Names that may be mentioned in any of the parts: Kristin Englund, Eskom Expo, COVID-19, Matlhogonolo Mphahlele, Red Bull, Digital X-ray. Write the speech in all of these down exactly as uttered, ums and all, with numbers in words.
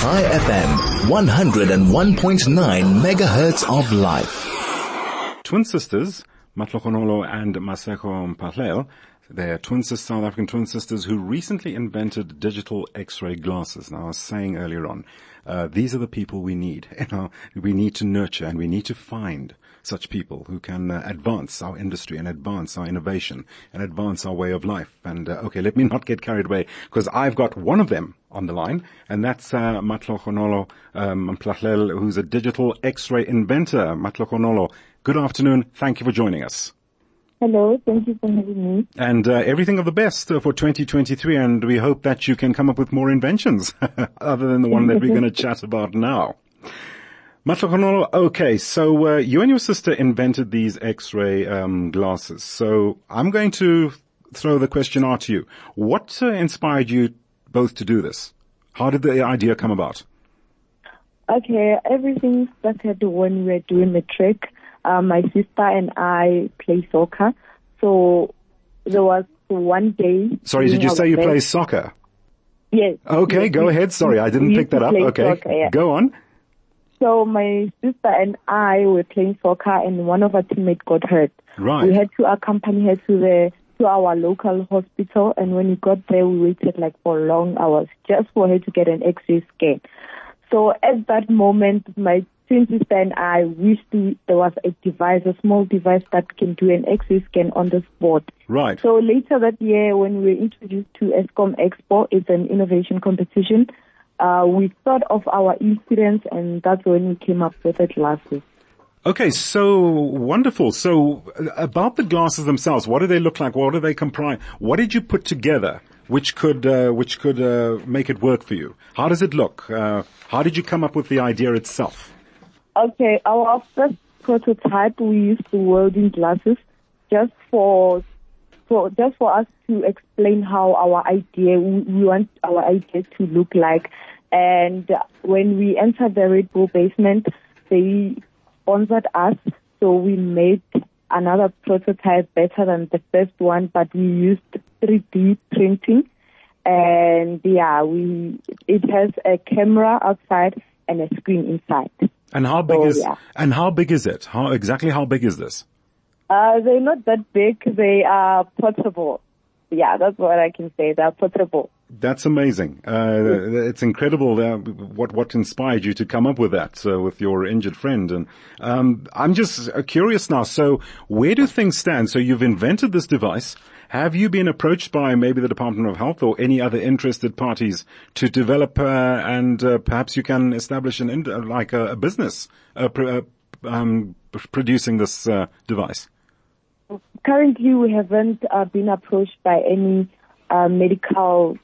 Hi F M, one oh one point nine megahertz of life. Twin sisters, Matlhogonolo and Matlhogonolo Mphahlele, they're twin sisters, South African twin sisters who recently invented digital X-ray glasses. Now, I was saying earlier on, uh, these are the people we need. You know, we need to nurture and we need to find such people who can uh, advance our industry and advance our innovation and advance our way of life. And, uh, okay, let me not get carried away because I've got one of them on the line, and that's uh, Matlhogonolo um, Mphahlele, who's a digital X-ray inventor. Matlhogonolo, good afternoon. Thank you for joining us. Hello, thank you for having me. And uh, everything of the best uh, for twenty twenty-three, and we hope that you can come up with more inventions other than the one that we're going to chat about now. Matlhogonolo, okay, so uh, you and your sister invented these X-ray um, glasses. So I'm going to throw the question out to you. What uh, inspired you both to do this? How did the idea come about? Okay, everything started when we were doing the trick. Uh, my sister and I play soccer, so there was one day. Sorry, did you say you best. play soccer? Yes. Okay, yes. Go ahead. Sorry, I didn't we pick that up. Okay, soccer, yeah. Go on. So my sister and I were playing soccer, and one of our teammates got hurt. Right. We had to accompany her to the to our local hospital, and when we got there, we waited like for long hours just for her to get an X-ray scan. So at that moment, my twin sister and I wished there was a device, a small device that can do an X-ray scan on the spot. Right. So later that year, when we were introduced to Eskom Expo, it's an innovation competition, uh, we thought of our incidents, and that's when we came up with the glasses. Okay, so wonderful. So about the glasses themselves, what do they look like? What do they comprise? What did you put together which could uh, which could uh, make it work for you? How does it look? Uh, how did you come up with the idea itself? Okay, our first prototype, we used the welding glasses just for, for just for us to explain how our idea, we want our idea to look like. And when we entered the Red Bull basement, they sponsored us, so we made another prototype better than the first one, but we used three D printing. And yeah, we it has a camera outside and a screen inside. And how big so, is yeah. and how big is it? How exactly how big is this? Uh, they're not that big. They are portable. Yeah, that's what I can say. They're portable. That's amazing. Uh, it's incredible uh, what what inspired you to come up with that uh, with your injured friend. And um, I'm just curious now. So where do things stand? So you've invented this device. Have you been approached by maybe the Department of Health or any other interested parties to develop uh, and uh, perhaps you can establish an ind- like a, a business uh, pr- uh, um, producing this uh, device? Currently, we haven't uh, been approached by any uh, medical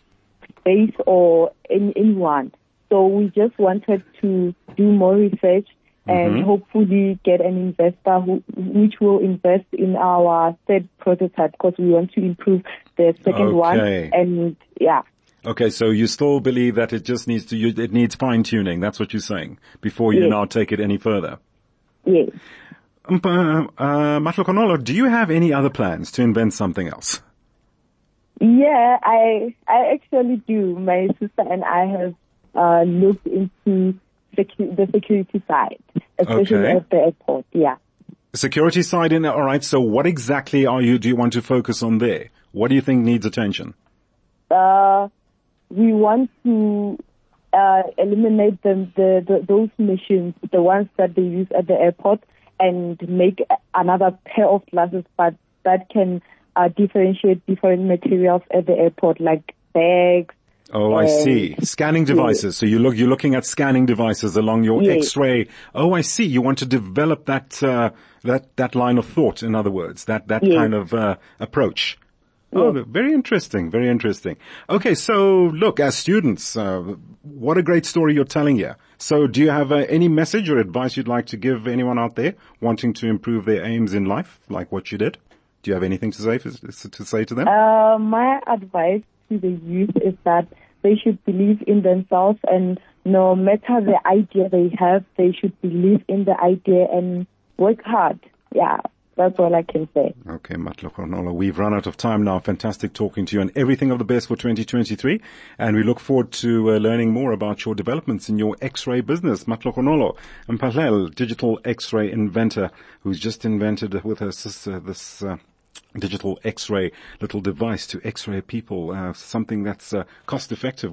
space or any, anyone. So we just wanted to do more research and mm-hmm. hopefully get an investor who, which will invest in our third prototype because we want to improve the second okay. one. And yeah. Okay, so you still believe that it just needs to you, it needs fine tuning. That's what you're saying before you yes. now take it any further. Yes. Um, uh, Matlhogonolo, do you have any other plans to invent something else? Yeah, I I actually do. My sister and I have uh, looked into secu- the security side, especially okay. at the airport. Yeah, security side. In all right. So, what exactly are you? Do you want to focus on there? What do you think needs attention? Uh, we want to uh, eliminate them, the, the those machines, the ones that they use at the airport, and make another pair of glasses, but that can uh, differentiate different materials at the airport, like bags. Oh, I see. Scanning devices. Yeah. So you look, you're looking at scanning devices along your yeah. X-ray. Oh, I see. You want to develop that uh, that that line of thought. In other words, that that yeah. kind of uh, approach. Oh, very interesting, very interesting. Okay, so look, as students, uh, what a great story you're telling here. So do you have uh, any message or advice you'd like to give anyone out there wanting to improve their aims in life, like what you did? Do you have anything to say, to say to them? Uh, my advice to the youth is that they should believe in themselves, and no matter the idea they have, they should believe in the idea and work hard. Yeah. That's all I can say. Okay, Matlhogonolo, we've run out of time now. Fantastic talking to you and everything of the best for twenty twenty-three. And we look forward to uh, learning more about your developments in your X-ray business. Matlhogonolo Mphahlele, digital X-ray inventor, who's just invented with her sister this uh, digital X-ray little device to X-ray people, uh, something that's uh, cost effective.